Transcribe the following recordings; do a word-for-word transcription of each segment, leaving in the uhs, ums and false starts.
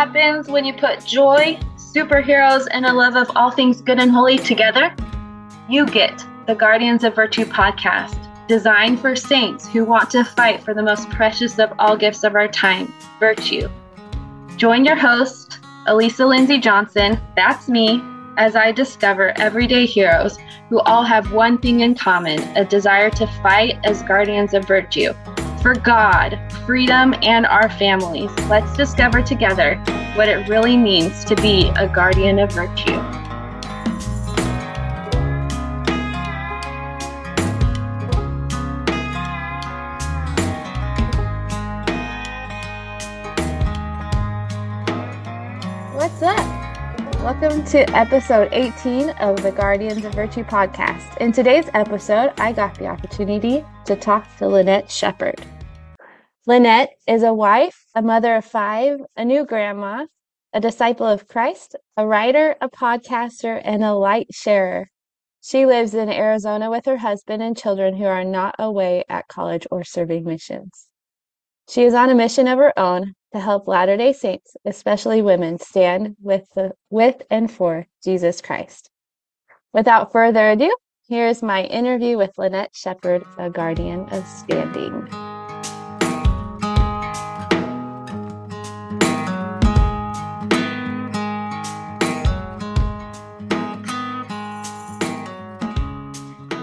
happens when you put joy, superheroes, and a love of all things good and holy together. You get the Guardians of Virtue podcast, designed for saints who want to fight for the most precious of all gifts of our time, virtue. Join your host, Alisa Lindsay Johnson, that's me, as I discover everyday heroes who all have one thing in common, a desire to fight as guardians of virtue. For God, freedom, and our families, let's discover together what it really means to be a guardian of virtue. What's up? Welcome to episode eighteen of the Guardians of Virtue podcast. In today's episode, I got the opportunity to talk to Lynnette Sheppard. Lynnette is a wife, a mother of five, a new grandma, a disciple of Christ, a writer, a podcaster, and a light sharer. She lives in Arizona with her husband and children who are not away at college or serving missions. She is on a mission of her own to help Latter-day Saints, especially women, stand with, the, with and for Jesus Christ. Without further ado, here's my interview with Lynnette Sheppard, a guardian of standing.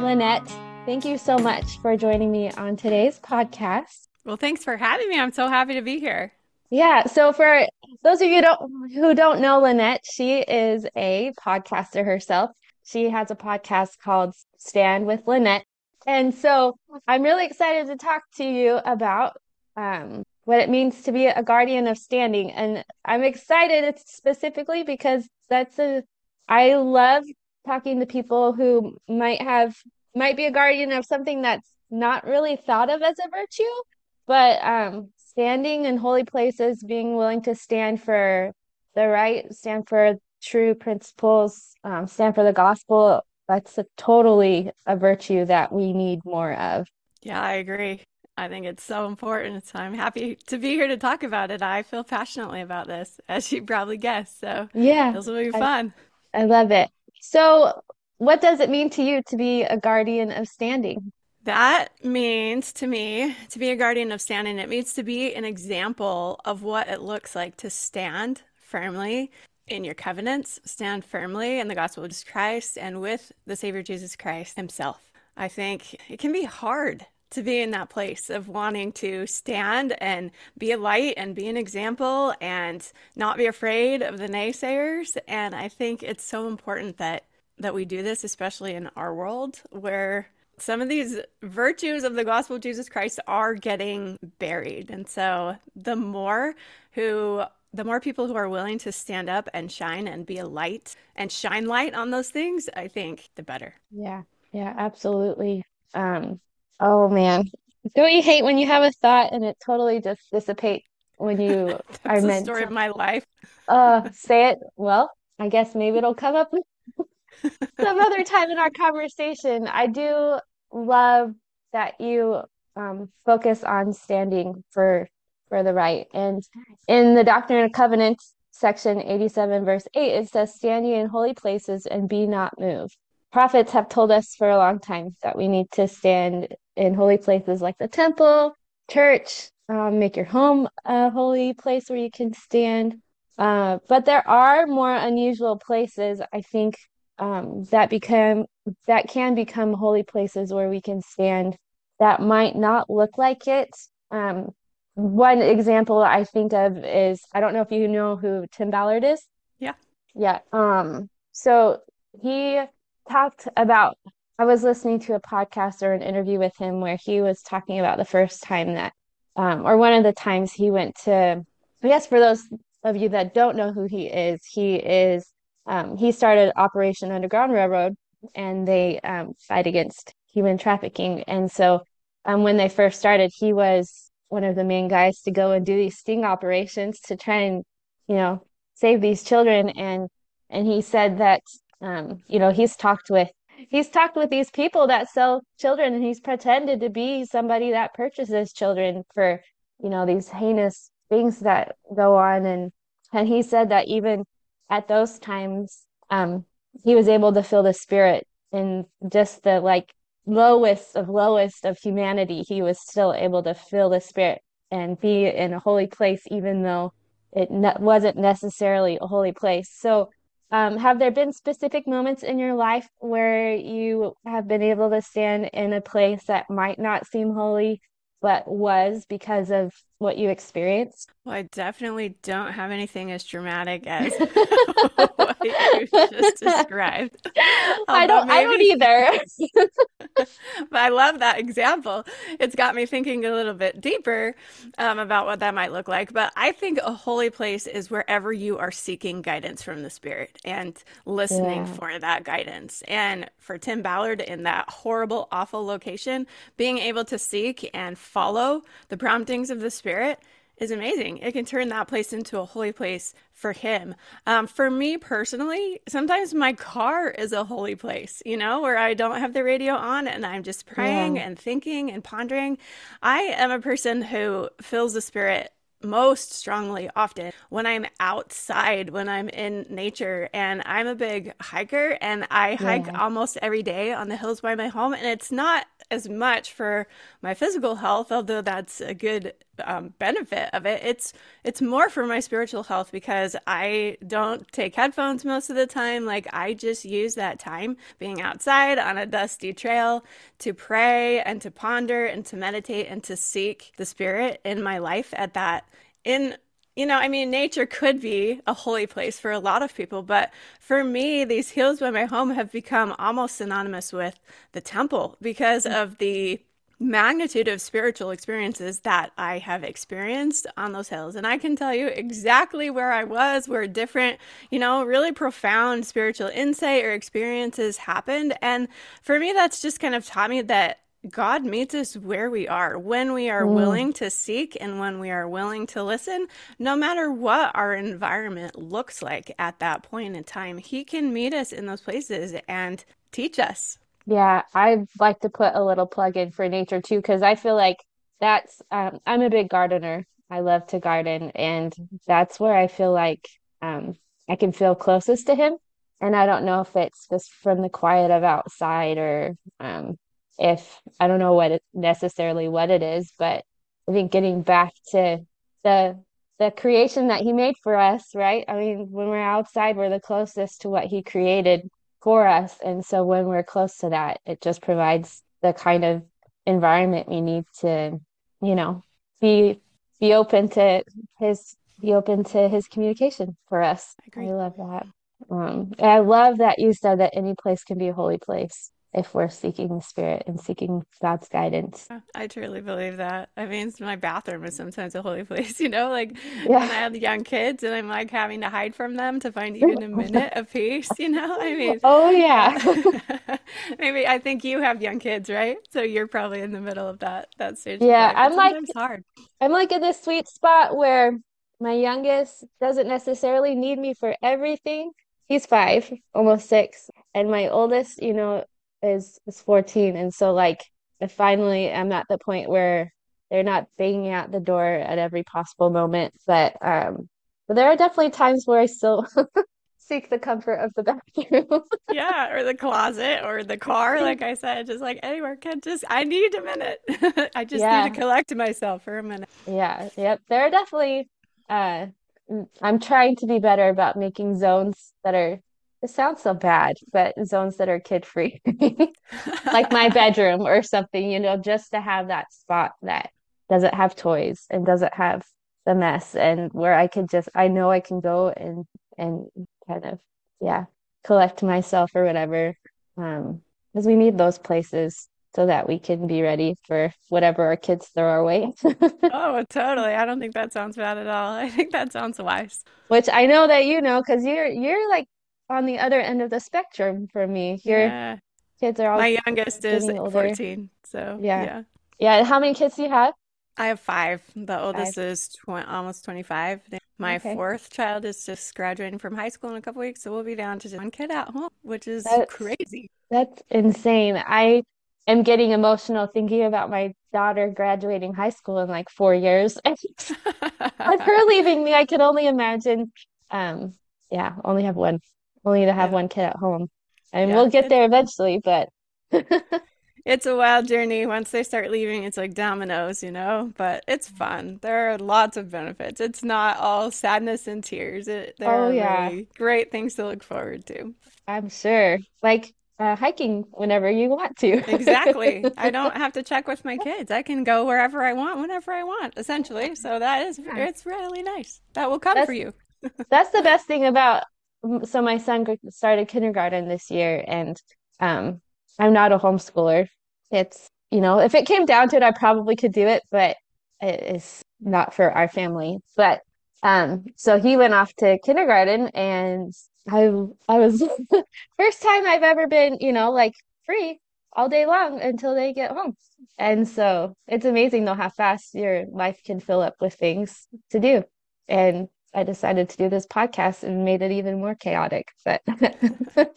Lynnette, thank you so much for joining me on today's podcast. Well, thanks for having me. I'm so happy to be here. Yeah. So for those of you don't, who don't know Lynnette, she is a podcaster herself. She has a podcast called Stand with Lynette. And so I'm really excited to talk to you about um, what it means to be a guardian of standing. And I'm excited specifically because that's a, I love talking to people who might have, might be a guardian of something that's not really thought of as a virtue, but um, standing in holy places, being willing to stand for the right, stand for true principles, um, stand for the gospel. That's a, totally a virtue that we need more of. Yeah, I agree. I think it's so important. So I'm happy to be here to talk about it. I feel passionately about this, as you probably guessed. So yeah, this will be fun. I, I love it. So what does it mean to you to be a guardian of standing? That means to me, to be a guardian of standing, it means to be an example of what it looks like to stand firmly in your covenants, stand firmly in the gospel of Jesus Christ and with the Savior Jesus Christ himself. I think it can be hard to be in that place of wanting to stand and be a light and be an example and not be afraid of the naysayers. And I think it's so important that that we do this, especially in our world where some of these virtues of the gospel of Jesus Christ are getting buried. And so the more who The more people who are willing to stand up and shine and be a light and shine light on those things, I think the better. Yeah. Yeah, absolutely. Um, oh man. Don't you hate when you have a thought and it totally just dissipates when you are meant story to? Story of my life. uh, say it. Well, I guess maybe it'll come up some other time in our conversation. I do love that you um, focus on standing for for the right. And in the Doctrine and Covenants, section eighty-seven, verse eight, it says, "Stand ye in holy places and be not moved." Prophets have told us for a long time that we need to stand in holy places like the temple, church, um, make your home a holy place where you can stand. Uh, but there are more unusual places, I think, um, that become that can become holy places where we can stand that might not look like it. Um, One example I think of is, I don't know if you know who Tim Ballard is. Yeah. Yeah. Um. So he talked about, I was listening to a podcast or an interview with him where he was talking about the first time that, um, or one of the times he went to, I guess for those of you that don't know who he is, he is, um, he started Operation Underground Railroad and they um, fight against human trafficking. And so um, when they first started, he was one of the main guys to go and do these sting operations to try and, you know, save these children. And, and he said that, um, you know, he's talked with, he's talked with these people that sell children and he's pretended to be somebody that purchases children for, you know, these heinous things that go on. And, And he said that even at those times, um, he was able to feel the Spirit in just the like lowest of lowest of humanity. He was still able to feel the Spirit and be in a holy place, even though it ne- wasn't necessarily a holy place. So um, have there been specific moments in your life where you have been able to stand in a place that might not seem holy, but was because of what you experienced? Well, I definitely don't have anything as dramatic as what you just described. I don't, maybe... I don't either. But I love that example. It's got me thinking a little bit deeper um, about what that might look like. But I think a holy place is wherever you are seeking guidance from the Spirit and listening yeah. for that guidance. And for Tim Ballard in that horrible, awful location, being able to seek and follow the promptings of the Spirit is amazing. It can turn that place into a holy place for him. Um, for me personally, sometimes my car is a holy place, you know, where I don't have the radio on and I'm just praying yeah. and thinking and pondering. I am a person who feels the Spirit most strongly often when I'm outside, when I'm in nature, and I'm a big hiker and I yeah. hike almost every day on the hills by my home. And it's not as much for my physical health, although that's a good um, benefit of it. It's it's more for my spiritual health because I don't take headphones most of the time. Like I just use that time being outside on a dusty trail to pray and to ponder and to meditate and to seek the Spirit in my life at that in You know, I mean, nature could be a holy place for a lot of people, but for me, these hills by my home have become almost synonymous with the temple because mm-hmm. of the magnitude of spiritual experiences that I have experienced on those hills. And I can tell you exactly where I was, where different, you know, really profound spiritual insight or experiences happened. And for me, that's just kind of taught me that God meets us where we are, when we are mm. willing to seek and when we are willing to listen, no matter what our environment looks like at that point in time. He can meet us in those places and teach us. Yeah, I'd like to put a little plug in for nature too, because I feel like that's, um, I'm a big gardener. I love to garden, and that's where I feel like um, I can feel closest to him. And I don't know if it's just from the quiet of outside or, um, if I don't know what it, necessarily what it is, but I think getting back to the the creation that he made for us, right? I mean, when we're outside, we're the closest to what he created for us. And so when we're close to that, it just provides the kind of environment we need to, you know, be be open to his be open to his communication for us. I agree. I love that. Um, I love that you said that any place can be a holy place if we're seeking the Spirit and seeking God's guidance. I truly believe that. I mean, my bathroom is sometimes a holy place, you know, like yeah. when I have young kids and I'm like having to hide from them to find even a minute of peace, you know, I mean. Oh, yeah. Maybe I think you have young kids, right? So you're probably in the middle of that, that stage. Yeah, I'm like, hard. I'm like in this sweet spot where my youngest doesn't necessarily need me for everything. He's five, almost six. And my oldest, you know, is is fourteen, and so like finally I'm at the point where they're not banging out the door at every possible moment, but um but there are definitely times where I still seek the comfort of the bathroom yeah or the closet or the car, like I said, just like anywhere. Can just I need a minute I just yeah. need to collect myself for a minute. Yeah yep there are definitely uh I'm trying to be better about making zones that are It sounds so bad, but zones that are kid-free, like my bedroom or something, you know, just to have that spot that doesn't have toys and doesn't have the mess, and where I could just, I know I can go and, and kind of, yeah, collect myself or whatever. Um, because we need those places so that we can be ready for whatever our kids throw our way. Oh, totally. I don't think that sounds bad at all. I think that sounds wise. Which I know that, you know, because you're, you're like, on the other end of the spectrum for me. Your yeah. kids are all my youngest is older. fourteen. So yeah. yeah. Yeah. How many kids do you have? I have five. The oldest five. is tw- almost twenty-five. My okay. fourth child is just graduating from high school in a couple weeks. So we'll be down to just one kid at home, which is that's, crazy. That's insane. I am getting emotional thinking about my daughter graduating high school in like four years. With her leaving me, I could only imagine. Um, yeah, only have one, only to have yeah. one kid at home, and yeah. we'll get there eventually. But it's a wild journey. Once they start leaving, it's like dominoes, you know. But it's fun. There are lots of benefits. It's not all sadness and tears. It, there oh, are yeah. really great things to look forward to. I'm sure. Like. Uh, hiking whenever you want to. Exactly. I don't have to check with my kids. I can go wherever I want, whenever I want, essentially. So that is, yeah. it's really nice. That will come that's, for you. That's the best thing about, so my son started kindergarten this year, and um, I'm not a homeschooler. It's, you know, if it came down to it, I probably could do it, but it is not for our family. But um, so he went off to kindergarten, and I I was first time I've ever been, you know, like free all day long until they get home. And so it's amazing though how fast your life can fill up with things to do. And I decided to do this podcast and made it even more chaotic. But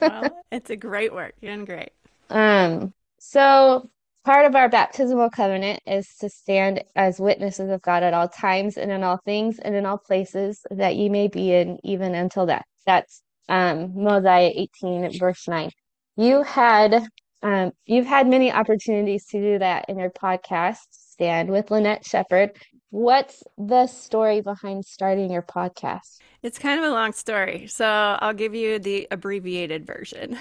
well, it's a great work. You're doing great. Um, so part of our baptismal covenant is to stand as witnesses of God at all times and in all things and in all places that ye may be in, even until death. That's Um, Mosiah eighteen, verse nine. You had, um, you've had many opportunities to do that in your podcast, Stand with Lynnette Sheppard. What's the story behind starting your podcast? It's kind of a long story, so I'll give you the abbreviated version.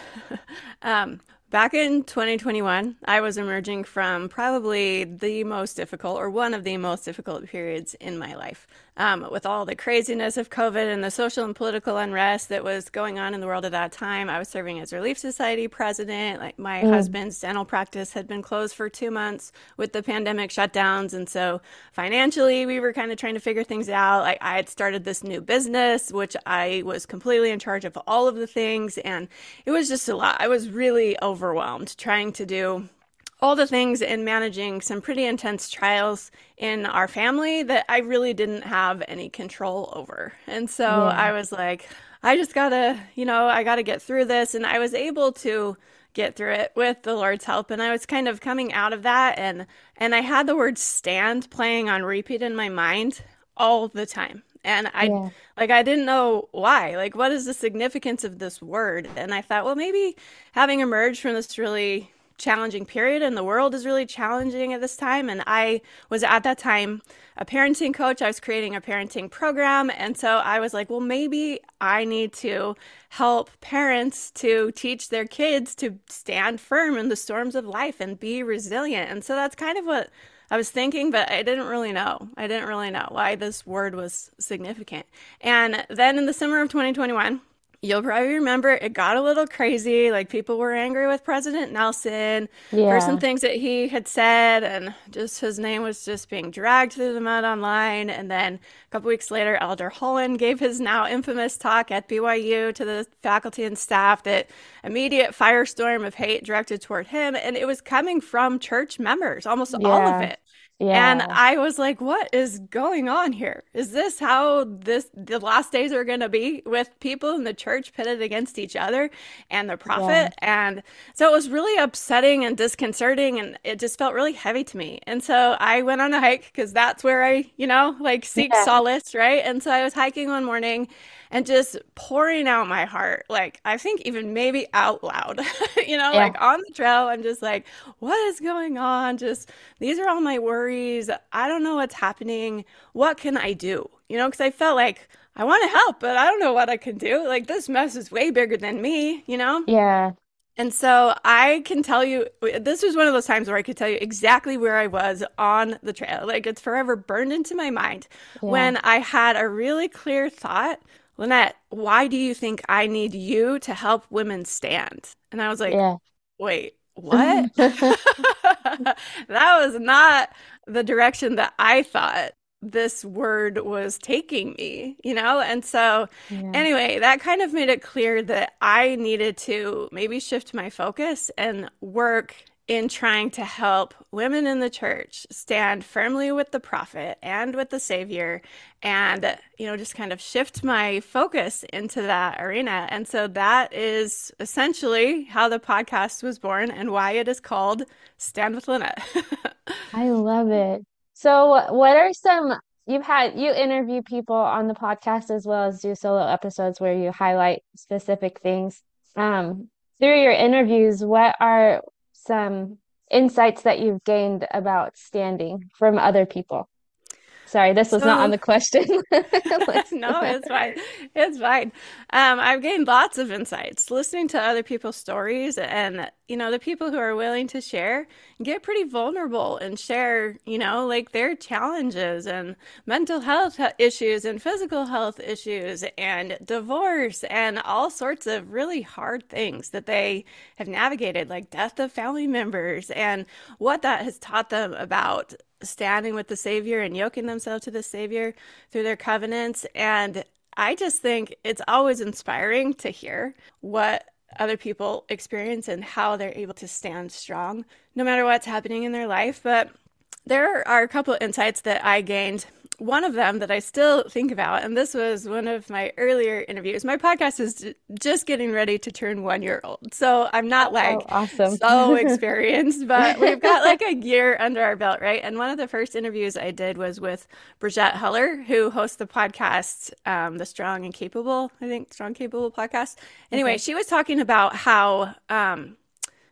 um, back in twenty twenty-one, I was emerging from probably the most difficult or one of the most difficult periods in my life. Um, with all the craziness of COVID and the social and political unrest that was going on in the world at that time, I was serving as Relief Society president. Like my mm. husband's dental practice had been closed for two months with the pandemic shutdowns. And so financially, we were kind of trying to figure things out. Like I had started this new business, which I was completely in charge of all of the things. And it was just a lot. I was really over overwhelmed trying to do all the things and managing some pretty intense trials in our family that I really didn't have any control over. And so yeah. I was like, I just gotta, you know, I gotta get through this. And I was able to get through it with the Lord's help. And I was kind of coming out of that. And, and I had the word stand playing on repeat in my mind all the time. And I, yeah. like, I didn't know why, like, what is the significance of this word? And I thought, well, maybe having emerged from this really challenging period and the world is really challenging at this time. And I was at that time a parenting coach. I was creating a parenting program. And so I was like, well, maybe I need to help parents to teach their kids to stand firm in the storms of life and be resilient. And so that's kind of what I was thinking, but I didn't really know. I didn't really know why this word was significant. And then in the summer of twenty twenty-one, you'll probably remember it got a little crazy. Like people were angry with President Nelson yeah. for some things that he had said, and just his name was just being dragged through the mud online. And then a couple weeks later, Elder Holland gave his now infamous talk at B Y U to the faculty and staff, that immediate firestorm of hate directed toward him. And it was coming from church members, almost yeah. all of it. Yeah. And I was like, what is going on here? Is this how this the last days are going to be, with people in the church pitted against each other and the prophet? Yeah. And so it was really upsetting and disconcerting, and it just felt really heavy to me. And so I went on a hike because that's where I, you know, like seek yeah. solace, right? And so I was hiking one morning and just pouring out my heart, like I think even maybe out loud, you know, yeah. like on the trail. I'm just like, what is going on? Just these are all my words. I don't know what's happening. What can I do? You know, because I felt like I want to help, but I don't know what I can do. Like this mess is way bigger than me, you know? Yeah. And so I can tell you, this was one of those times where I could tell you exactly where I was on the trail. Like it's forever burned into my mind yeah. when I had a really clear thought. Lynnette, why do you think I need you to help women stand? And I was like, yeah. wait. What? That was not the direction that I thought this word was taking me, you know? And so yeah. anyway, that kind of made it clear that I needed to maybe shift my focus and work in trying to help women in the church stand firmly with the prophet and with the Savior, and, you know, just kind of shift my focus into that arena. And so that is essentially how the podcast was born and why it is called Stand with Lynette. I love it. So what are some, you've had, you interview people on the podcast as well as do solo episodes where you highlight specific things. Um, through your interviews, what are some insights that you've gained about standing from other people? Sorry, this was so, not on the question. No, it's fine. It's fine. Um, I've gained lots of insights listening to other people's stories, and, you know, the people who are willing to share get pretty vulnerable and share, you know, like their challenges and mental health issues and physical health issues and divorce and all sorts of really hard things that they have navigated, like death of family members and what that has taught them about standing with the Savior and yoking themselves to the Savior through their covenants. And I just think it's always inspiring to hear what other people experience and how they're able to stand strong no matter what's happening in their life. But there are a couple of insights that I gained. One of them that I still think about, and this was one of my earlier interviews. My podcast is just getting ready to turn one year old. So I'm not like oh, awesome. so experienced, but we've got like a year under our belt, right? And one of the first interviews I did was with Brigitte Huller, who hosts the podcast, um, The Strong and Capable, I think, Strong Capable podcast. Anyway, okay. She was talking about how um,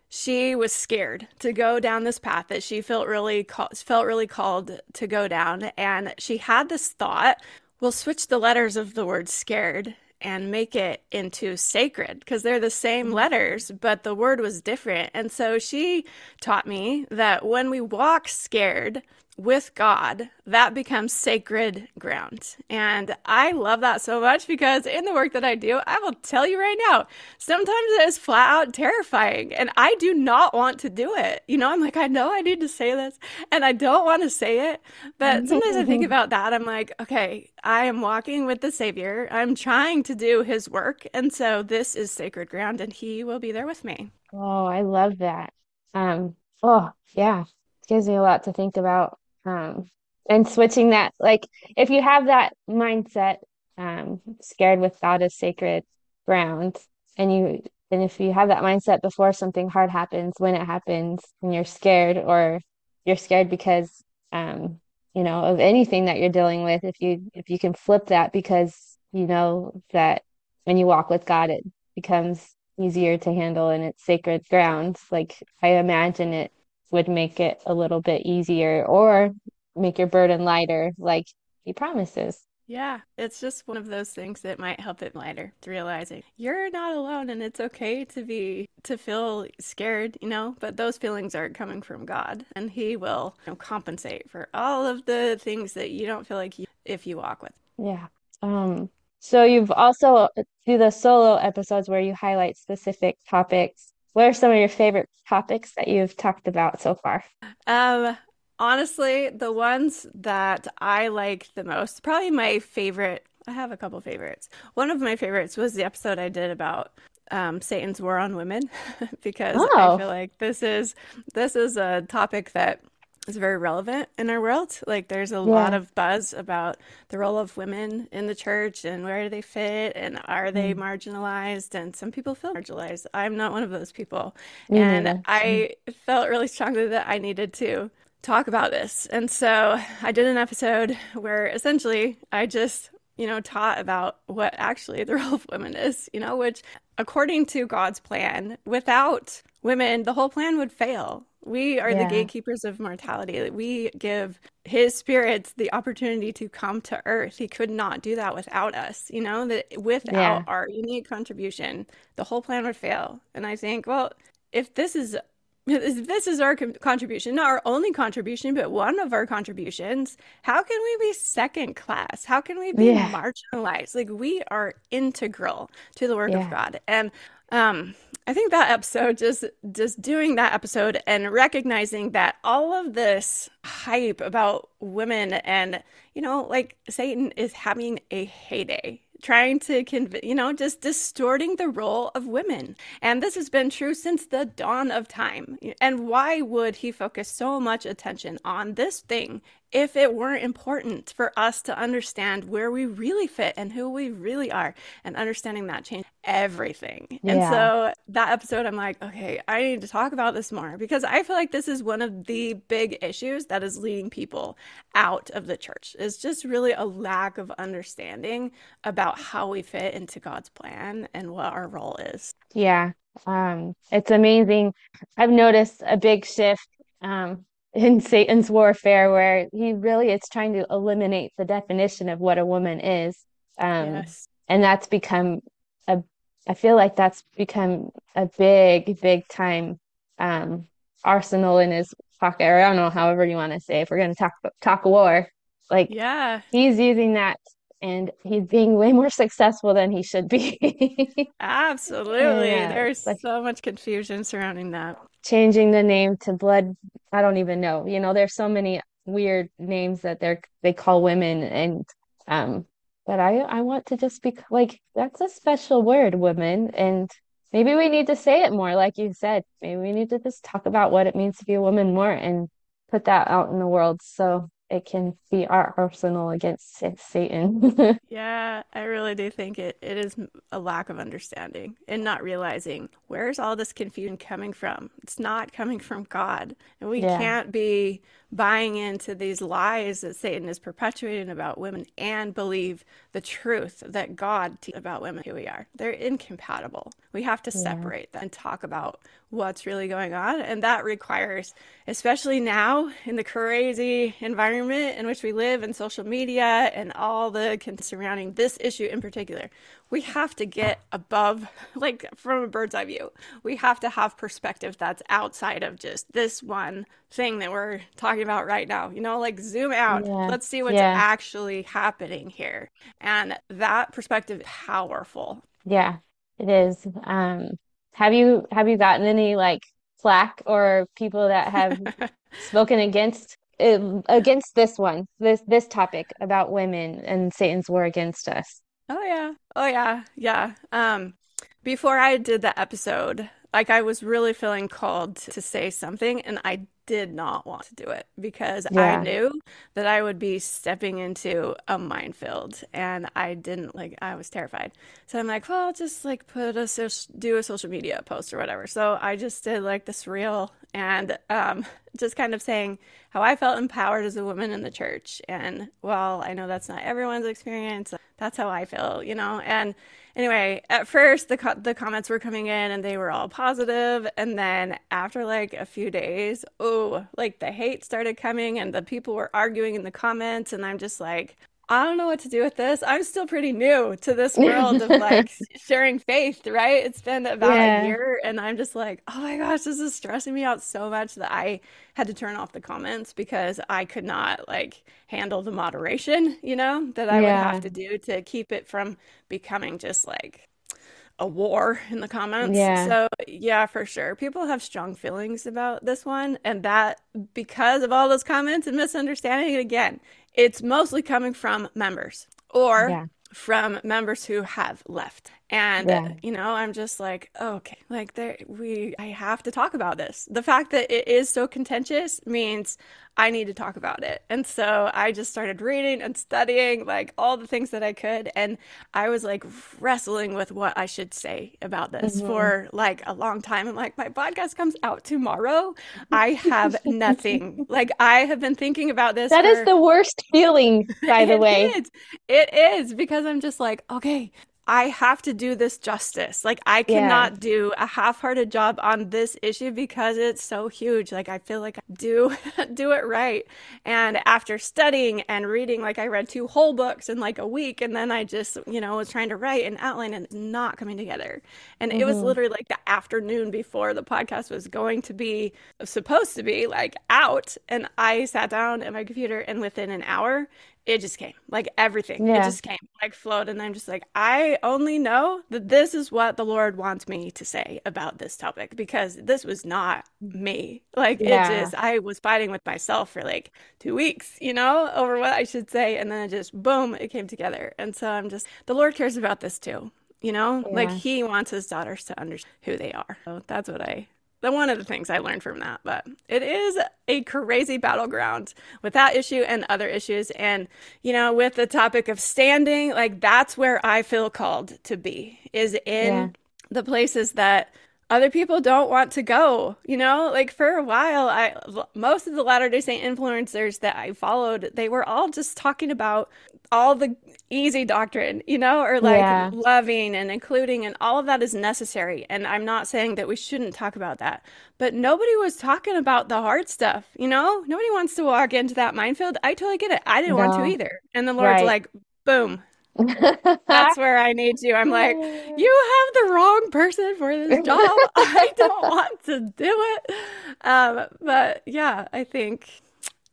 she was scared to go down this path that she felt really call- felt really called to go down. And she had this thought, we'll switch the letters of the word scared and make it into sacred, because they're the same letters, but the word was different. And so she taught me that when we walk scared with God, that becomes sacred ground. And I love that so much, because in the work that I do, I will tell you right now, sometimes it is flat out terrifying and I do not want to do it. You know, I'm like, I know I need to say this and I don't want to say it. But sometimes I think about that. I'm like, okay, I am walking with the Savior. I'm trying to do his work. And so this is sacred ground and he will be there with me. Oh, I love that. Um, oh, yeah. It gives me a lot to think about. Um, and switching that, like if you have that mindset, um, scared with God is sacred ground, and you, and if you have that mindset before something hard happens, when it happens and you're scared, or you're scared because, um, you know, of anything that you're dealing with, if you, if you can flip that, because you know that when you walk with God, it becomes easier to handle and it's sacred ground. Like I imagine it would make it a little bit easier or make your burden lighter, like he promises. Yeah, it's just one of those things that might help it lighter, to realizing you're not alone and it's okay to be, to feel scared, you know, but those feelings are coming from God and he will, you know, compensate for all of the things that you don't feel like you, if you walk with. Yeah. Um. So you've also, do the solo episodes where you highlight specific topics. What are some of your favorite topics that you've talked about so far? Um, honestly, the ones that I like the most, probably my favorite, I have a couple favorites. One of my favorites was the episode I did about um, Satan's war on women, because oh. I feel like this is this is a topic that is very relevant in our world. Like there's a yeah. lot of buzz about the role of women in the church and where do they fit and are they mm. marginalized, and some people feel marginalized. I'm not one of those people. Mm-hmm. And I felt really strongly that I needed to talk about this. And so I did an episode where essentially I just, you know, taught about what actually the role of women is, you know, which according to God's plan, without women, the whole plan would fail. We are yeah. the gatekeepers of mortality. We give his spirits the opportunity to come to earth. He could not do that without us, you know, that without yeah. our unique contribution, the whole plan would fail. And I think, well, if this is if this is our contribution, not our only contribution, but one of our contributions, how can we be second class? How can we be yeah. marginalized? Like we are integral to the work yeah. of God. And um I think that episode, just just doing that episode and recognizing that all of this hype about women and, you know, like Satan is having a heyday trying to, conv- you know, just distorting the role of women. And this has been true since the dawn of time. And why would he focus so much attention on this thing if it weren't important for us to understand where we really fit and who we really are? And understanding that changed everything. Yeah. And so that episode, I'm like, okay, I need to talk about this more, because I feel like this is one of the big issues that is leading people out of the church. It's just really a lack of understanding about how we fit into God's plan and what our role is. Yeah. Um, it's amazing. I've noticed a big shift, um, in Satan's warfare, where he really is trying to eliminate the definition of what a woman is. Um, yes. And that's become a, I feel like that's become a big, big time um, arsenal in his pocket. Or I don't know, however you want to say, if we're going to talk, talk war, like, yeah, he's using that, and he's being way more successful than he should be. Absolutely. Yeah, there's like so much confusion surrounding that. Changing the name to blood, I don't even know. You know, there's so many weird names that they're they call women, and um but I I want to just be like, that's a special word, women, and maybe we need to say it more, like you said. Maybe we need to just talk about what it means to be a woman more and put that out in the world, so it can be our arsenal against Satan. Yeah, I really do think it, it is a lack of understanding and not realizing, where's all this confusion coming from? It's not coming from God. And we yeah. can't be buying into these lies that Satan is perpetuating about women and believe the truth that God teaches about women, who we are. They're incompatible. We have to separate yeah. them and talk about what's really going on. And that requires, especially now in the crazy environment in which we live, and social media and all the con- surrounding this issue in particular, we have to get above, like from a bird's eye view, we have to have perspective that's outside of just this one thing that we're talking about right now, you know, like zoom out, yeah. let's see what's yeah. actually happening here. And that perspective is powerful. Yeah, it is. Um, Have you have you gotten any like flack or people that have spoken against uh, against this one, this this topic about women and Satan's war against us? Oh yeah, oh yeah, yeah. Um, before I did the episode, like I was really feeling called to say something, and I did not want to do it because yeah. I knew that I would be stepping into a minefield, and I didn't like. I was terrified, so I'm like, well, I'll just like put a do a social media post or whatever. So I just did like this reel and um, just kind of saying how I felt empowered as a woman in the church, and well, I know that's not everyone's experience. That's how I feel, you know. And anyway, at first the co- the comments were coming in and they were all positive. And then after like a few days, oh, like the hate started coming and the people were arguing in the comments. And I'm just like, I don't know what to do with this. I'm still pretty new to this world of like sharing faith, right? It's been about yeah. a year, and I'm just like, oh my gosh, this is stressing me out so much that I had to turn off the comments because I could not like handle the moderation, you know, that I yeah. would have to do to keep it from becoming just like a war in the comments. Yeah. So yeah, for sure. People have strong feelings about this one, and that because of all those comments and misunderstanding, again, it's mostly coming from members or yeah. from members who have left. And, yeah. you know, I'm just like, okay, like there, we, I have to talk about this. The fact that it is so contentious means I need to talk about it. And so I just started reading and studying like all the things that I could. And I was like wrestling with what I should say about this mm-hmm. for like a long time. I'm like, my podcast comes out tomorrow. I have nothing. Like I have been thinking about this. That for... is the worst feeling, by the way. Is. It is, because I'm just like, okay, I have to do this justice. Like I cannot yeah. do a half-hearted job on this issue because it's so huge. Like I feel like I do do it right. And after studying and reading, like I read two whole books in like a week, and then I just, you know, was trying to write an outline and it's not coming together. And mm-hmm. it was literally like the afternoon before the podcast was going to be supposed to be like out. And I sat down at my computer, and within an hour, it just came, like everything, yeah. it just came, like flowed. And I'm just like, I only know that this is what the Lord wants me to say about this topic, because this was not me. Like yeah. it just, I was fighting with myself for like two weeks, you know, over what I should say. And then it just, boom, it came together. And so I'm just, the Lord cares about this too, you know, yeah. like he wants his daughters to understand who they are. So that's what I That's one of the things I learned from that, but it is a crazy battleground with that issue and other issues. And, you know, with the topic of standing, like that's where I feel called to be, is in yeah. the places that other people don't want to go, you know, like for a while, I, most of the Latter-day Saint influencers that I followed, they were all just talking about all the easy doctrine, you know, or like yeah. loving and including, and all of that is necessary. And I'm not saying that we shouldn't talk about that, but nobody was talking about the hard stuff, you know, nobody wants to walk into that minefield. I totally get it. I didn't no. want to either. And the Lord's right. like, boom. That's where I need you. I'm like, you have the wrong person for this job. I don't want to do it. Um, but yeah, I think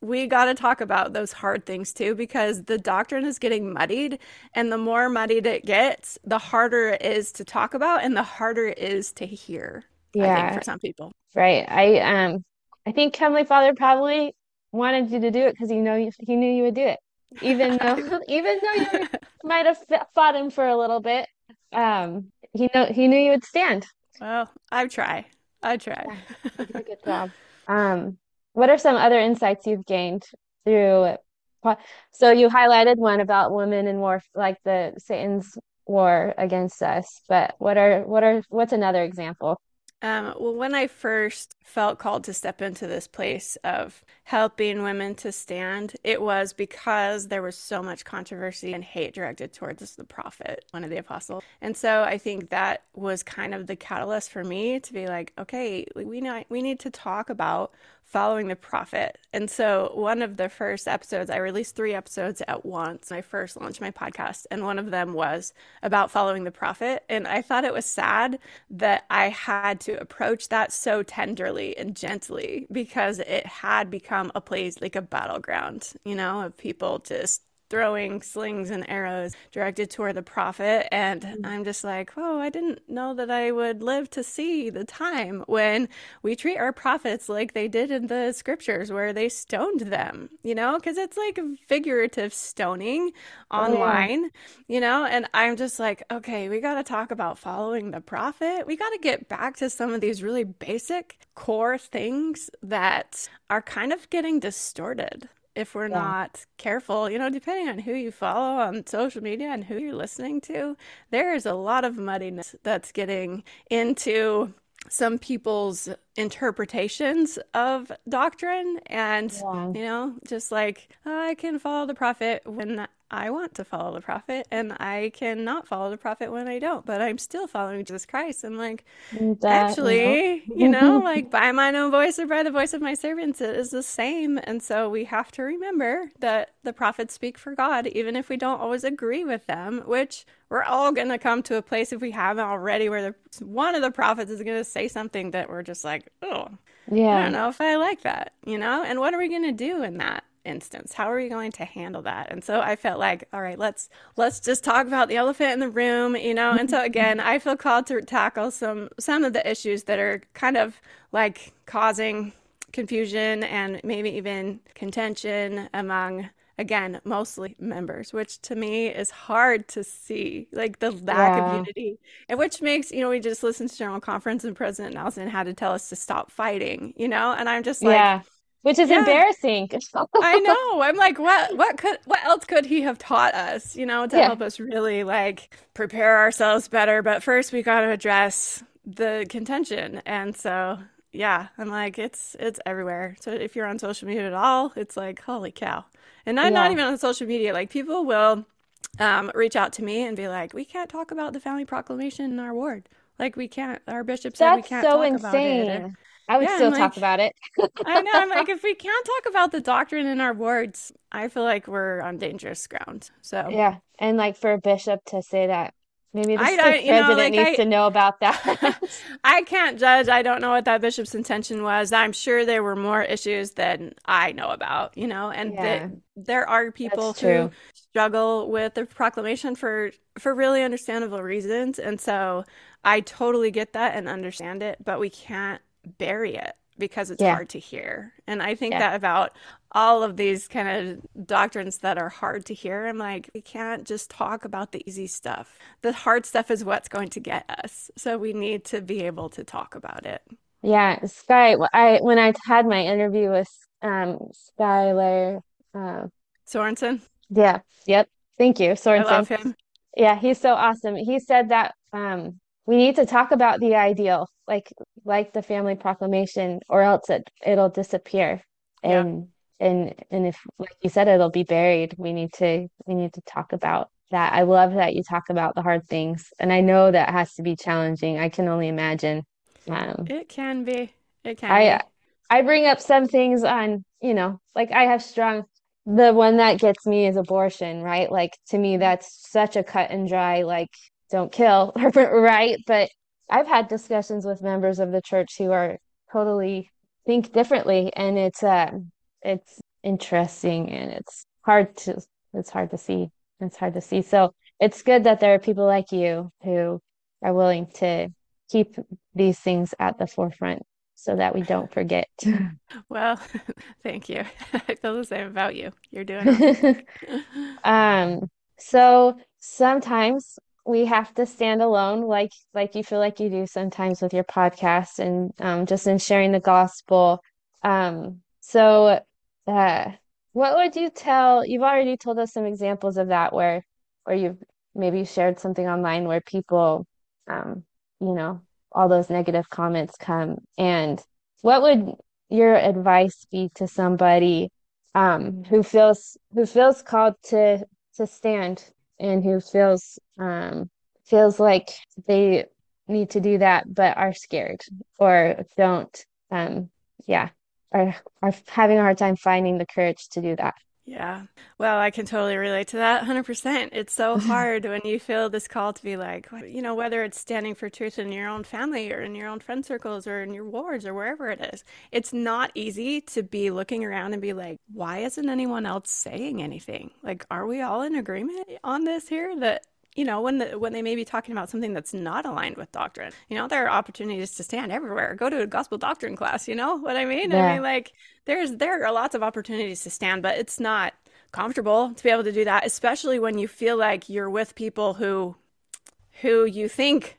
we got to talk about those hard things too, because the doctrine is getting muddied, and the more muddied it gets, the harder it is to talk about and the harder it is to hear. Yeah, I think, for some people. Right. I um, I think Heavenly Father probably wanted you to do it because you know he knew you would do it. Even though, even though you might have fought him for a little bit, um, he know he knew you would stand. Well, I try. I try. You did a good job. Um, what are some other insights you've gained through? So you highlighted one about women in war, like the Satan's war against us. But what are what are what's another example? Um, well, when I first felt called to step into this place of helping women to stand, it was because there was so much controversy and hate directed towards the prophet, one of the apostles. And so I think that was kind of the catalyst for me to be like, okay, we know we need to talk about following the prophet. And so one of the first episodes, I released three episodes at once. I first launched my podcast, and one of them was about following the prophet. And I thought it was sad that I had to approach that so tenderly and gently, because it had become a place like a battleground, you know, of people just throwing slings and arrows directed toward the prophet. And I'm just like, oh, I didn't know that I would live to see the time when we treat our prophets like they did in the scriptures, where they stoned them, you know, because it's like figurative stoning online, oh, yeah. you know, and I'm just like, okay, we got to talk about following the prophet. We got to get back to some of these really basic core things that are kind of getting distorted if we're yeah. not careful, you know, depending on who you follow on social media and who you're listening to. There is a lot of muddiness that's getting into some people's interpretations of doctrine. And, yeah. you know, just like, I can follow the prophet when I want to follow the prophet, and I cannot follow the prophet when I don't, but I'm still following Jesus Christ. I'm like, that, actually, no. you know, like by mine own voice or by the voice of my servants, it is the same. And so we have to remember that the prophets speak for God, even if we don't always agree with them, which we're all going to come to a place, if we haven't already, where the, one of the prophets is going to say something that we're just like, oh, yeah, I don't know if I like that, you know? And what are we going to do in that instance? How are you going to handle that? And so I felt like, all right, let's let's just talk about the elephant in the room, you know. And so again, I feel called to tackle some some of the issues that are kind of like causing confusion and maybe even contention among, again, mostly members, which to me is hard to see, like the lack yeah. of unity, and which makes, you know, we just listened to General Conference and President Nelson had to tell us to stop fighting, you know, and I'm just like, yeah. Which is yeah. embarrassing. I know. I'm like, what what could what else could he have taught us, you know, to yeah. help us really like prepare ourselves better? But first we gotta address the contention. And so yeah, I'm like, it's it's everywhere. So if you're on social media at all, it's like, holy cow. And I'm yeah. not even on social media. Like people will um, reach out to me and be like, we can't talk about the Family Proclamation in our ward. Like we can't, our bishop said That's we can't so talk insane. About it. Or, I would yeah, still I'm talk like, about it. I know. I'm like, if we can't talk about the doctrine in our wards, I feel like we're on dangerous ground. So yeah. And like for a bishop to say that Maybe the I, I, you president know, like needs I, to know about that. I can't judge. I don't know what that bishop's intention was. I'm sure there were more issues than I know about, you know, and yeah. the, there are people who struggle with the proclamation for, for really understandable reasons. And so I totally get that and understand it, but we can't bury it because it's yeah. hard to hear. And I think yeah. that about all of these kind of doctrines that are hard to hear. I'm like, we can't just talk about the easy stuff. The hard stuff is what's going to get us. So we need to be able to talk about it. Yeah, Sky, I when I had my interview with um, Skyler. Uh, Sorensen? Yeah, yep. Thank you, Sorensen. I love him. Yeah, he's so awesome. He said that um, we need to talk about the ideal, like like the Family Proclamation, or else it, it'll disappear. And yeah. and and if, like you said, it'll be buried. We need to we need to talk about that. I love that you talk about the hard things, and I know that has to be challenging. I can only imagine. Um, it can be. It can. I be. I bring up some things on, you know, like I have strong. The one that gets me is abortion, right? Like, to me, that's such a cut and dry, like, don't kill, right? But I've had discussions with members of the church who are totally think differently, and it's uh, it's interesting, and it's hard to it's hard to see. It's hard to see. So it's good that there are people like you who are willing to keep these things at the forefront so that we don't forget. Well, thank you. I feel the same about you. You're doing it. um. So sometimes we have to stand alone, like like you feel like you do sometimes with your podcast, and um, just in sharing the gospel. Um, so uh, what would you tell? You've already told us some examples of that, where where you've maybe shared something online where people, um, you know, all those negative comments come. And what would your advice be to somebody um, who feels who feels called to to stand, and who feels um, feels like they need to do that, but are scared or don't, um, yeah, are, are having a hard time finding the courage to do that? Yeah. Well, I can totally relate to that one hundred percent. It's so hard when you feel this call to be like, you know, whether it's standing for truth in your own family or in your own friend circles or in your wards or wherever it is. It's not easy to be looking around and be like, why isn't anyone else saying anything? Like, are we all in agreement on this here? That, you know, when the, when they may be talking about something that's not aligned with doctrine, you know, there are opportunities to stand everywhere. Go to a gospel doctrine class, you know what I mean? Yeah. I mean, like, there's there are lots of opportunities to stand, but it's not comfortable to be able to do that, especially when you feel like you're with people who who you think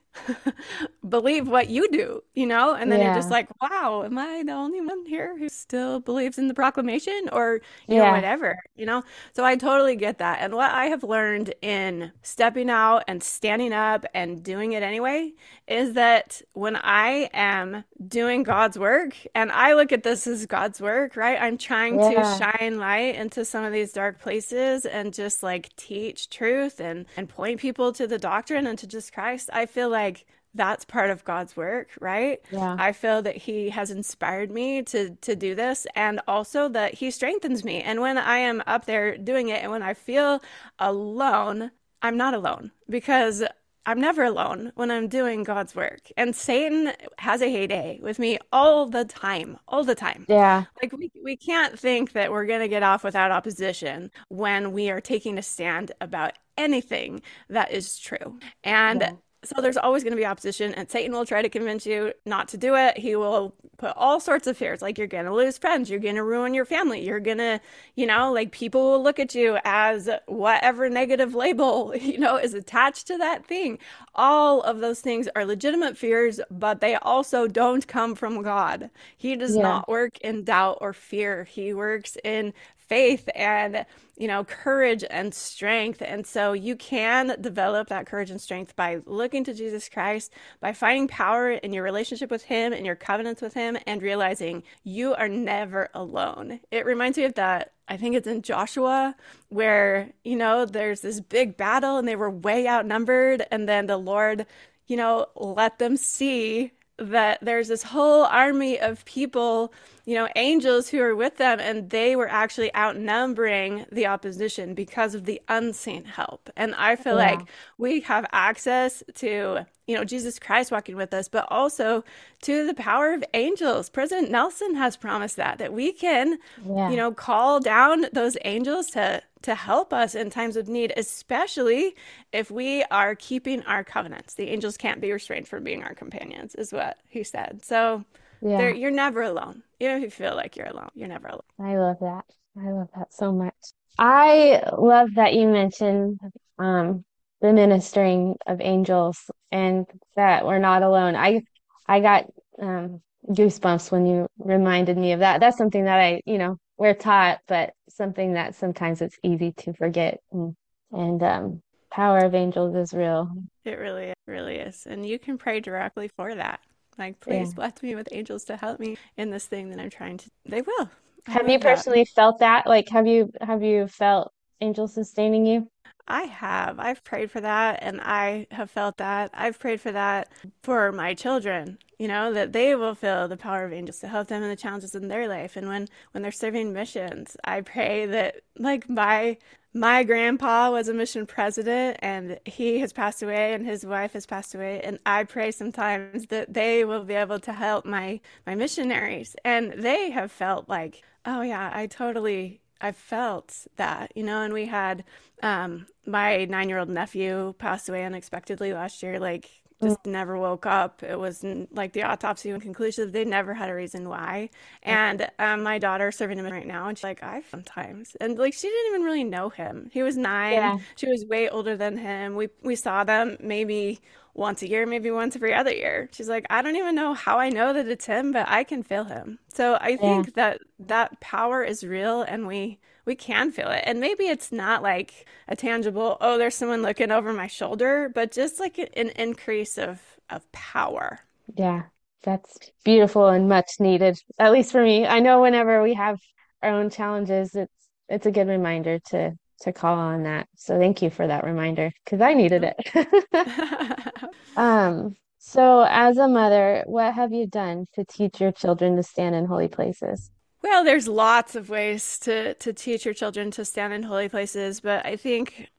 believe what you do, you know? And then yeah. you're just like, wow, am I the only one here who still believes in the proclamation or, you yeah. know, whatever, you know? So I totally get that. And what I have learned in stepping out and standing up and doing it anyway is that when I am doing God's work, and I look at this as God's work, right? I'm trying yeah. to shine light into some of these dark places and just like teach truth and, and point people to the doctrine and to just Christ. I feel like Like that's part of God's work, right? Yeah. I feel that He has inspired me to to do this, and also that He strengthens me. And when I am up there doing it, and when I feel alone, I'm not alone, because I'm never alone when I'm doing God's work. And Satan has a heyday with me all the time, all the time. Yeah. Like we, we can't think that we're going to get off without opposition when we are taking a stand about anything that is true. And yeah. So there's always going to be opposition, and Satan will try to convince you not to do it. He will put all sorts of fears, like you're going to lose friends, you're going to ruin your family, you're going to, you know, like people will look at you as whatever negative label, you know, is attached to that thing. All of those things are legitimate fears, but they also don't come from God. He does yeah. not work in doubt or fear. He works in faith and, you know, courage and strength. And so you can develop that courage and strength by looking to Jesus Christ, by finding power in your relationship with Him and your covenants with Him, and realizing you are never alone. It reminds me of that. I think it's in Joshua where, you know, there's this big battle and they were way outnumbered. And then the Lord, you know, let them see that there's this whole army of people, you know, angels who are with them, and they were actually outnumbering the opposition because of the unseen help. And I feel yeah. like we have access to, you know, Jesus Christ walking with us, but also to the power of angels. President Nelson has promised that, that we can, yeah. you know, call down those angels to, to help us in times of need, especially if we are keeping our covenants. The angels can't be restrained from being our companions, is what he said. So yeah. you're never alone. Even if you feel like you're alone, you're never alone. I love that. I love that so much. I love that you mentioned um, the ministering of angels and that we're not alone. I I got um, goosebumps when you reminded me of that. That's something that I, you know, we're taught, but something that sometimes it's easy to forget. And, and um, power of angels is real. It really, really is. And you can pray directly for that. Like, please yeah. bless me with angels to help me in this thing that I'm trying to. They will. I have you personally that. felt that? Like, have you have you felt angels sustaining you? I have. I've prayed for that, and I have felt that. I've prayed for that for my children, you know, that they will feel the power of angels to help them in the challenges in their life. And when, when they're serving missions, I pray that, like, my my grandpa was a mission president, and he has passed away, and his wife has passed away. And I pray sometimes that they will be able to help my, my missionaries. And they have felt like, oh, yeah, I totally... I felt that, you know, and we had um, my nine-year-old nephew passed away unexpectedly last year, like just mm. never woke up. It was like the autopsy was conclusive. They never had a reason why. And um, my daughter serving him right now, and she's like, I sometimes, and like, she didn't even really know him. He was nine. Yeah. She was way older than him. We, we saw them maybe once a year, maybe once every other year. She's like, I don't even know how I know that it's him, but I can feel him. So I yeah. think that that power is real, and we we can feel it. And maybe it's not like a tangible, oh, there's someone looking over my shoulder, but just like an increase of of power. Yeah, that's beautiful and much needed, at least for me. I know whenever we have our own challenges, it's it's a good reminder to to call on that. So thank you for that reminder, because I needed it. um, so as a mother, what have you done to teach your children to stand in holy places? Well, there's lots of ways to, to teach your children to stand in holy places, but I think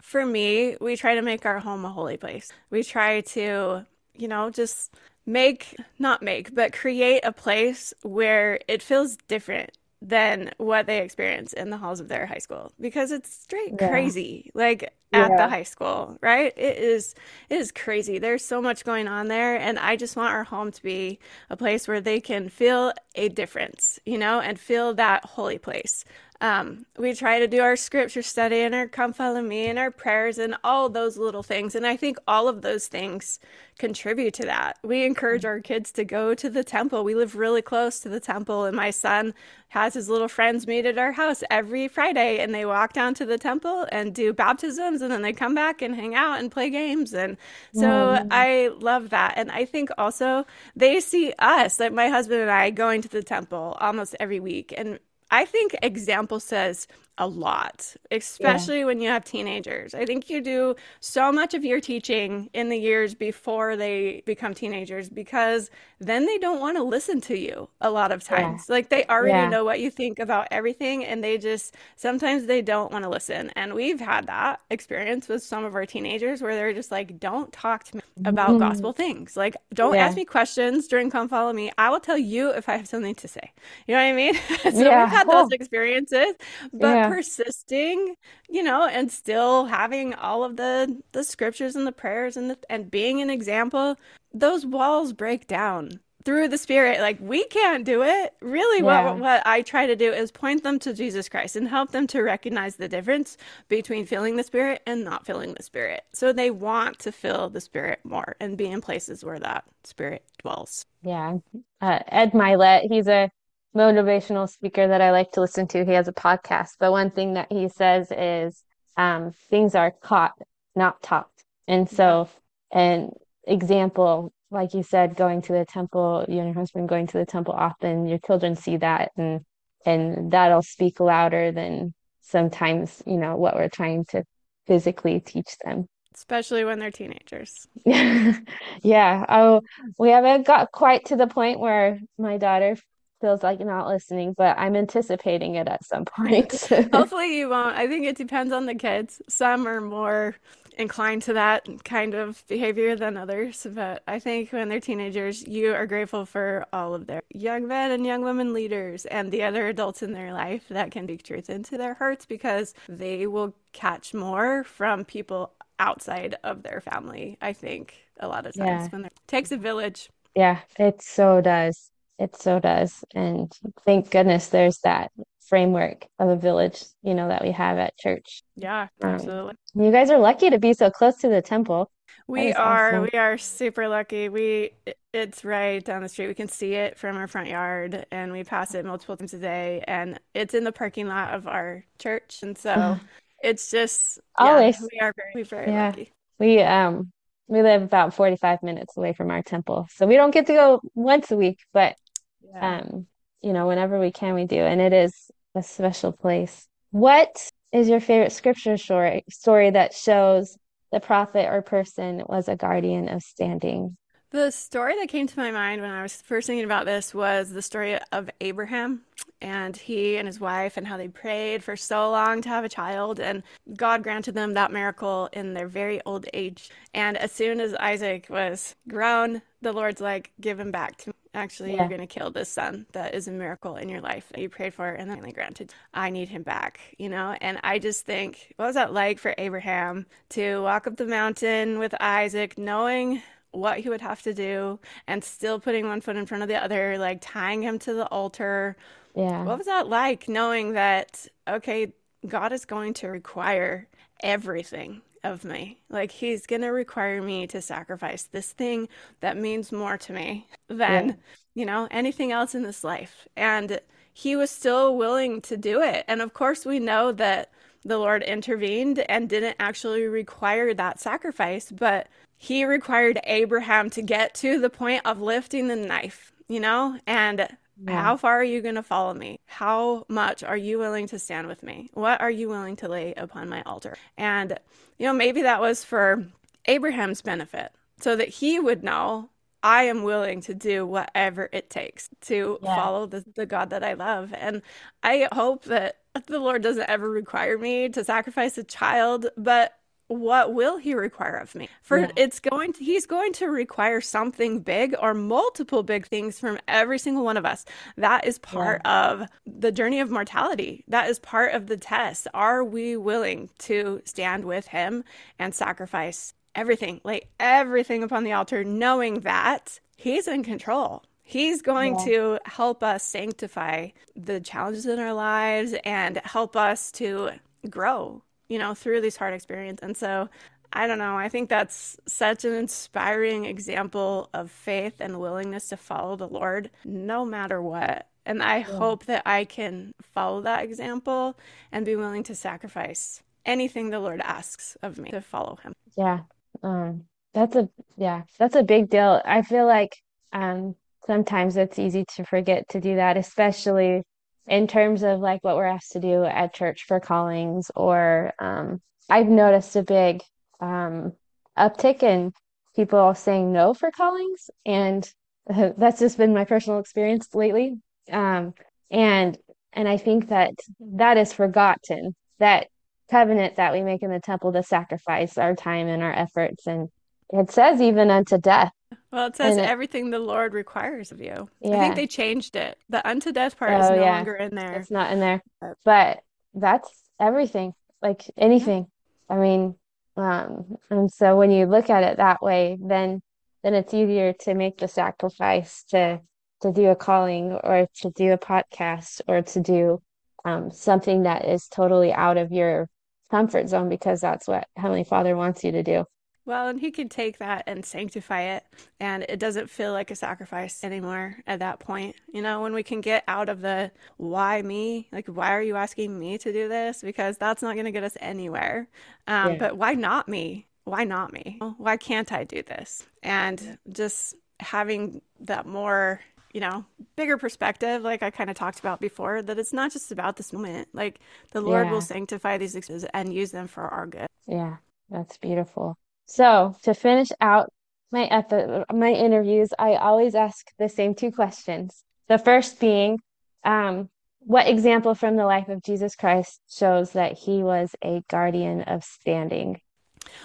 for me, we try to make our home a holy place. We try to, you know, just make, not make, but create a place where it feels different than what they experience in the halls of their high school, because it's straight yeah. crazy, like at yeah. the high school, right? It is, it is crazy. There's so much going on there. And I just want our home to be a place where they can feel a difference, you know, and feel that holy place. Um, we try to do our scripture study and our Come Follow Me and our prayers and all those little things. And I think all of those things contribute to that. We encourage our kids to go to the temple. We live really close to the temple, and my son has his little friends meet at our house every Friday, and they walk down to the temple and do baptisms, and then they come back and hang out and play games. And so wow. I love that. And I think also they see us, like my husband and I, going to the temple almost every week, and I think example says a lot, especially yeah. when you have teenagers. I think you do so much of your teaching in the years before they become teenagers, because then they don't want to listen to you a lot of times. Yeah. Like, they already yeah. know what you think about everything, and they just, sometimes they don't want to listen. And we've had that experience with some of our teenagers where they're just like, don't talk to me about mm-hmm. gospel things. Like, don't yeah. ask me questions during Come Follow Me. I will tell you if I have something to say. You know what I mean? So yeah. we've had those experiences, but yeah. persisting, you know, and still having all of the the scriptures and the prayers and the, and being an example, those walls break down through the Spirit. Like, we can't do it. Really, yeah. what what I try to do is point them to Jesus Christ and help them to recognize the difference between feeling the Spirit and not feeling the Spirit. So they want to feel the Spirit more and be in places where that Spirit dwells. Yeah. Uh, Ed Mylett, he's a motivational speaker that I like to listen to. He has a podcast, but one thing that he says is um, things are caught, not taught. And so an example, like you said, going to the temple, you and your husband going to the temple often, your children see that, and and that'll speak louder than sometimes, you know, what we're trying to physically teach them. Especially when they're teenagers. Yeah. Oh, we haven't got quite to the point where my daughter feels like not listening, but I'm anticipating it at some point. Hopefully you won't. I think it depends on the kids. Some are more inclined to that kind of behavior than others, but I think when they're teenagers, you are grateful for all of their young men and young women leaders and the other adults in their life that can speak truth into their hearts, because they will catch more from people outside of their family, I think, a lot of times. Yeah. When it takes a village. Yeah, it so does. It so does. And thank goodness there's that framework of a village, you know, that we have at church. Yeah, absolutely. Um, you guys are lucky to be so close to the temple. We are. Awesome. We are super lucky. We It's right down the street. We can see it from our front yard, and we pass it multiple times a day. And it's in the parking lot of our church. And so it's just, yeah, always. We are very, very yeah. lucky. We, um, we live about forty-five minutes away from our temple. So we don't get to go once a week, but yeah. um, you know, whenever we can, we do. And it is a special place. What is your favorite scripture story, story that shows the prophet or person was a guardian of standing? The story that came to my mind when I was first thinking about this was the story of Abraham and he and his wife, and how they prayed for so long to have a child, and God granted them that miracle in their very old age. And as soon as Isaac was grown, the Lord's like, give him back to me. Actually, yeah. You're going to kill this son. That is a miracle in your life. You prayed for it, and then granted, I need him back, you know? And I just think, what was that like for Abraham to walk up the mountain with Isaac, knowing what he would have to do, and still putting one foot in front of the other, like tying him to the altar? Yeah. What was that like, knowing that, okay, God is going to require everything of me? Like, he's going to require me to sacrifice this thing that means more to me than, yeah. you know, anything else in this life. And he was still willing to do it. And of course, we know that the Lord intervened and didn't actually require that sacrifice, but he required Abraham to get to the point of lifting the knife, you know, and yeah. how far are you going to follow me? How much are you willing to stand with me? What are you willing to lay upon my altar? And, you know, maybe that was for Abraham's benefit, so that he would know, I am willing to do whatever it takes to yeah. follow the, the God that I love. And I hope that the Lord doesn't ever require me to sacrifice a child, but what will he require of me? For yeah. it's going to, he's going to require something big, or multiple big things, from every single one of us. That is part yeah. of the journey of mortality. That is part of the test. Are we willing to stand with him and sacrifice everything, lay everything upon the altar, knowing that he's in control? He's going yeah. to help us sanctify the challenges in our lives and help us to grow, you know, through these hard experiences. And so, I don't know, I think that's such an inspiring example of faith and willingness to follow the Lord no matter what. And I yeah. hope that I can follow that example and be willing to sacrifice anything the Lord asks of me to follow him. Yeah. Um, that's a, yeah, that's a big deal. I feel like um, sometimes it's easy to forget to do that, especially in terms of like what we're asked to do at church for callings, or um, I've noticed a big um, uptick in people saying no for callings. And uh, that's just been my personal experience lately. Um, and, and I think that that is forgotten, that covenant that we make in the temple to sacrifice our time and our efforts. And it says even unto death. Well, it says it, everything the Lord requires of you. Yeah. I think they changed it. The unto death part oh, is no yeah. longer in there. It's not in there. But that's everything, like anything. Yeah. I mean, um, and so when you look at it that way, then then it's easier to make the sacrifice to, to do a calling, or to do a podcast, or to do um, something that is totally out of your comfort zone, because that's what Heavenly Father wants you to do. Well, and he can take that and sanctify it, and it doesn't feel like a sacrifice anymore at that point. You know, when we can get out of the why me, like, why are you asking me to do this? Because that's not going to get us anywhere. Um, yeah. But why not me? Why not me? Why can't I do this? And just having that more, you know, bigger perspective, like I kind of talked about before, that it's not just about this moment. Like, the Lord yeah. will sanctify these experiences and use them for our good. Yeah, that's beautiful. So to finish out my epi- my interviews, I always ask the same two questions. The first being, um, what example from the life of Jesus Christ shows that he was a guardian of standing?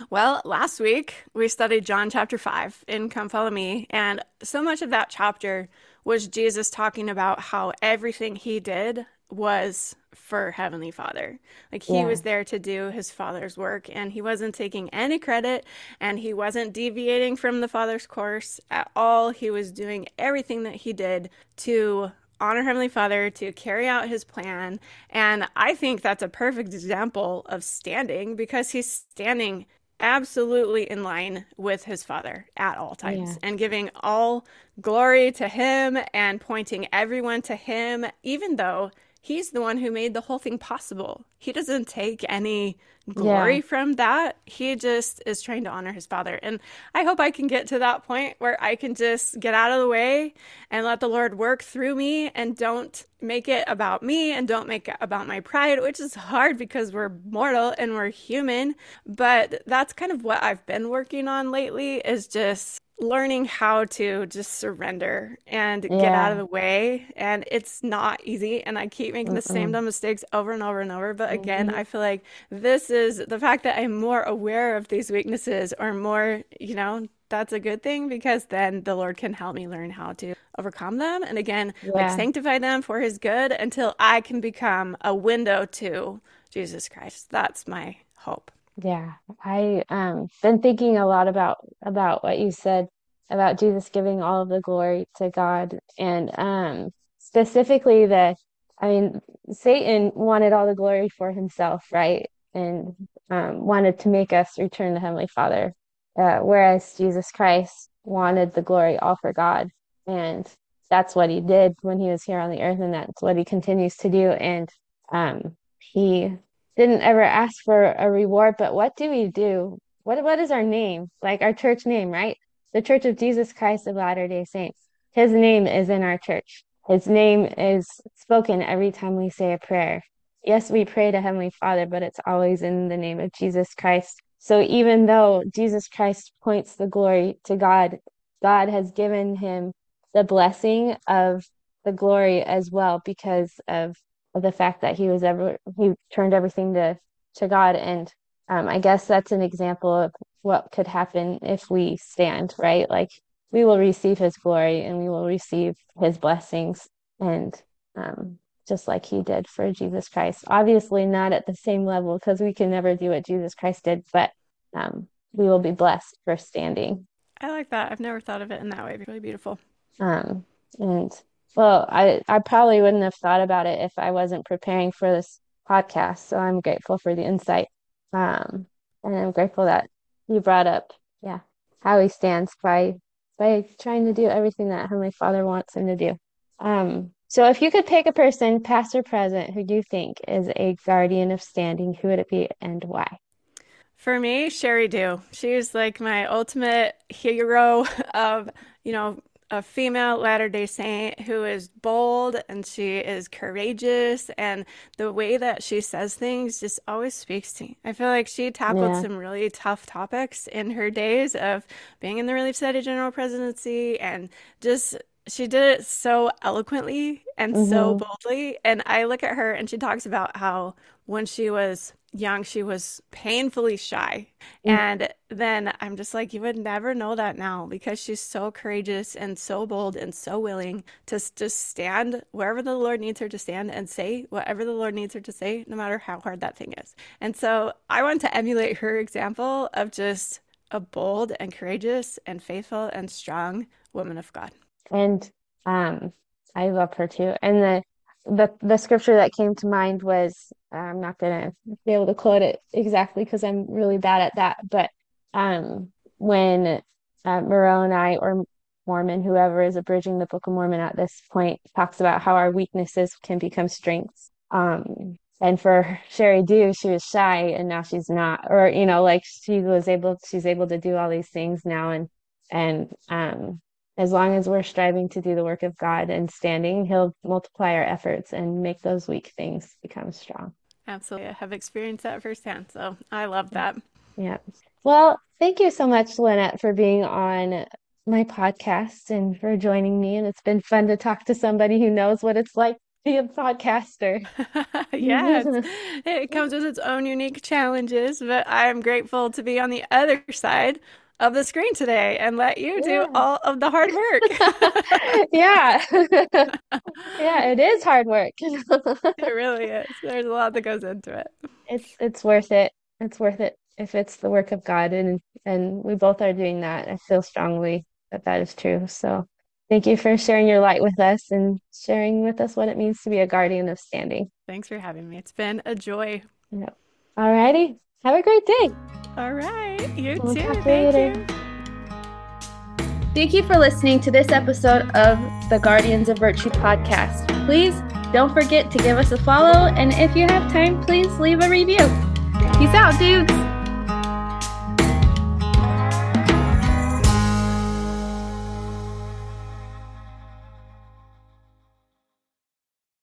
Well, last week we studied John chapter five in Come Follow Me, and so much of that chapter was Jesus talking about how everything he did was for Heavenly Father. Like he yeah. was there to do his Father's work, and he wasn't taking any credit, and he wasn't deviating from the Father's course at all. He was doing everything that he did to honor Heavenly Father, to carry out his plan. And I think that's a perfect example of standing, because he's standing absolutely in line with his Father at all times, yeah. and giving all glory to him and pointing everyone to him, even though he's the one who made the whole thing possible. He doesn't take any glory yeah. from that. He just is trying to honor his Father. And I hope I can get to that point where I can just get out of the way and let the Lord work through me, and don't make it about me, and don't make it about my pride, which is hard because we're mortal and we're human. But that's kind of what I've been working on lately, is just learning how to just surrender and yeah. get out of the way. And it's not easy, and I keep making the mm-hmm. same dumb mistakes over and over and over. But again, mm-hmm. I feel like this is the fact that I'm more aware of these weaknesses, or more, you know, that's a good thing, because then the Lord can help me learn how to overcome them, and again yeah. like sanctify them for his good, until I can become a window to Jesus Christ. That's my hope. Yeah, I um been thinking a lot about about what you said about Jesus giving all of the glory to God, and um specifically that I mean Satan wanted all the glory for himself, right? And um wanted to make us return to Heavenly Father, uh, whereas Jesus Christ wanted the glory all for God, and that's what he did when he was here on the earth, and that's what he continues to do. And um he didn't ever ask for a reward. But what do we do? What What is our name? Like our church name, right? The Church of Jesus Christ of Latter-day Saints. His name is in our church. His name is spoken every time we say a prayer. Yes, we pray to Heavenly Father, but it's always in the name of Jesus Christ. So even though Jesus Christ points the glory to God, God has given him the blessing of the glory as well, because of the fact that he was ever he turned everything to to God. And um, I guess that's an example of what could happen if we stand, right? Like we will receive his glory, and we will receive his blessings, and um, just like he did for Jesus Christ. Obviously not at the same level, because we can never do what Jesus Christ did, but um, we will be blessed for standing. I like that. I've never thought of it in that way. It's really beautiful. Um, and Well, I, I probably wouldn't have thought about it if I wasn't preparing for this podcast. So I'm grateful for the insight. Um, and I'm grateful that you brought up, yeah, how he stands by by trying to do everything that Heavenly Father wants him to do. Um, so if you could pick a person, past or present, who you think is a guardian of standing, who would it be and why? For me, Sherry Dew. She is like my ultimate hero of, you know, a female Latter-day Saint who is bold, and she is courageous, and the way that she says things just always speaks to me. I feel like she tackled yeah. some really tough topics in her days of being in the Relief Society General Presidency, and just she did it so eloquently and mm-hmm. so boldly. And I look at her, and she talks about how when she was young, she was painfully shy. Yeah. And then I'm just like, you would never know that now, because she's so courageous and so bold and so willing to just stand wherever the Lord needs her to stand, and say whatever the Lord needs her to say, no matter how hard that thing is. And so I want to emulate her example of just a bold and courageous and faithful and strong woman of God. And um, I love her too. And the The the scripture that came to mind was, I'm not going to be able to quote it exactly because I'm really bad at that, but um, when uh, Moroni or Mormon, whoever is abridging the Book of Mormon at this point, talks about how our weaknesses can become strengths. Um, and for Sherry Dew, she was shy, and now she's not, or, you know, like she was able, she's able to do all these things now. And, and, um, as long as we're striving to do the work of God and standing, he'll multiply our efforts and make those weak things become strong. Absolutely. I have experienced that firsthand, so I love that. Yeah. Well, thank you so much, Lynnette, for being on my podcast and for joining me. And it's been fun to talk to somebody who knows what it's like to be a podcaster. Yes, it comes with its own unique challenges, but I'm grateful to be on the other side of the screen today and let you do yeah. all of the hard work. yeah. yeah, it is hard work. It really is. There's a lot that goes into it. It's it's worth it. It's worth it if it's the work of God, and and we both are doing that. I feel strongly that that is true. So thank you for sharing your light with us and sharing with us what it means to be a guardian of standing. Thanks for having me. It's been a joy. Yeah. All righty. Have a great day. All right. You we'll too. Thank you. Thank you for listening to this episode of the Guardians of Virtue podcast. Please don't forget to give us a follow. And if you have time, please leave a review. Peace out, dudes.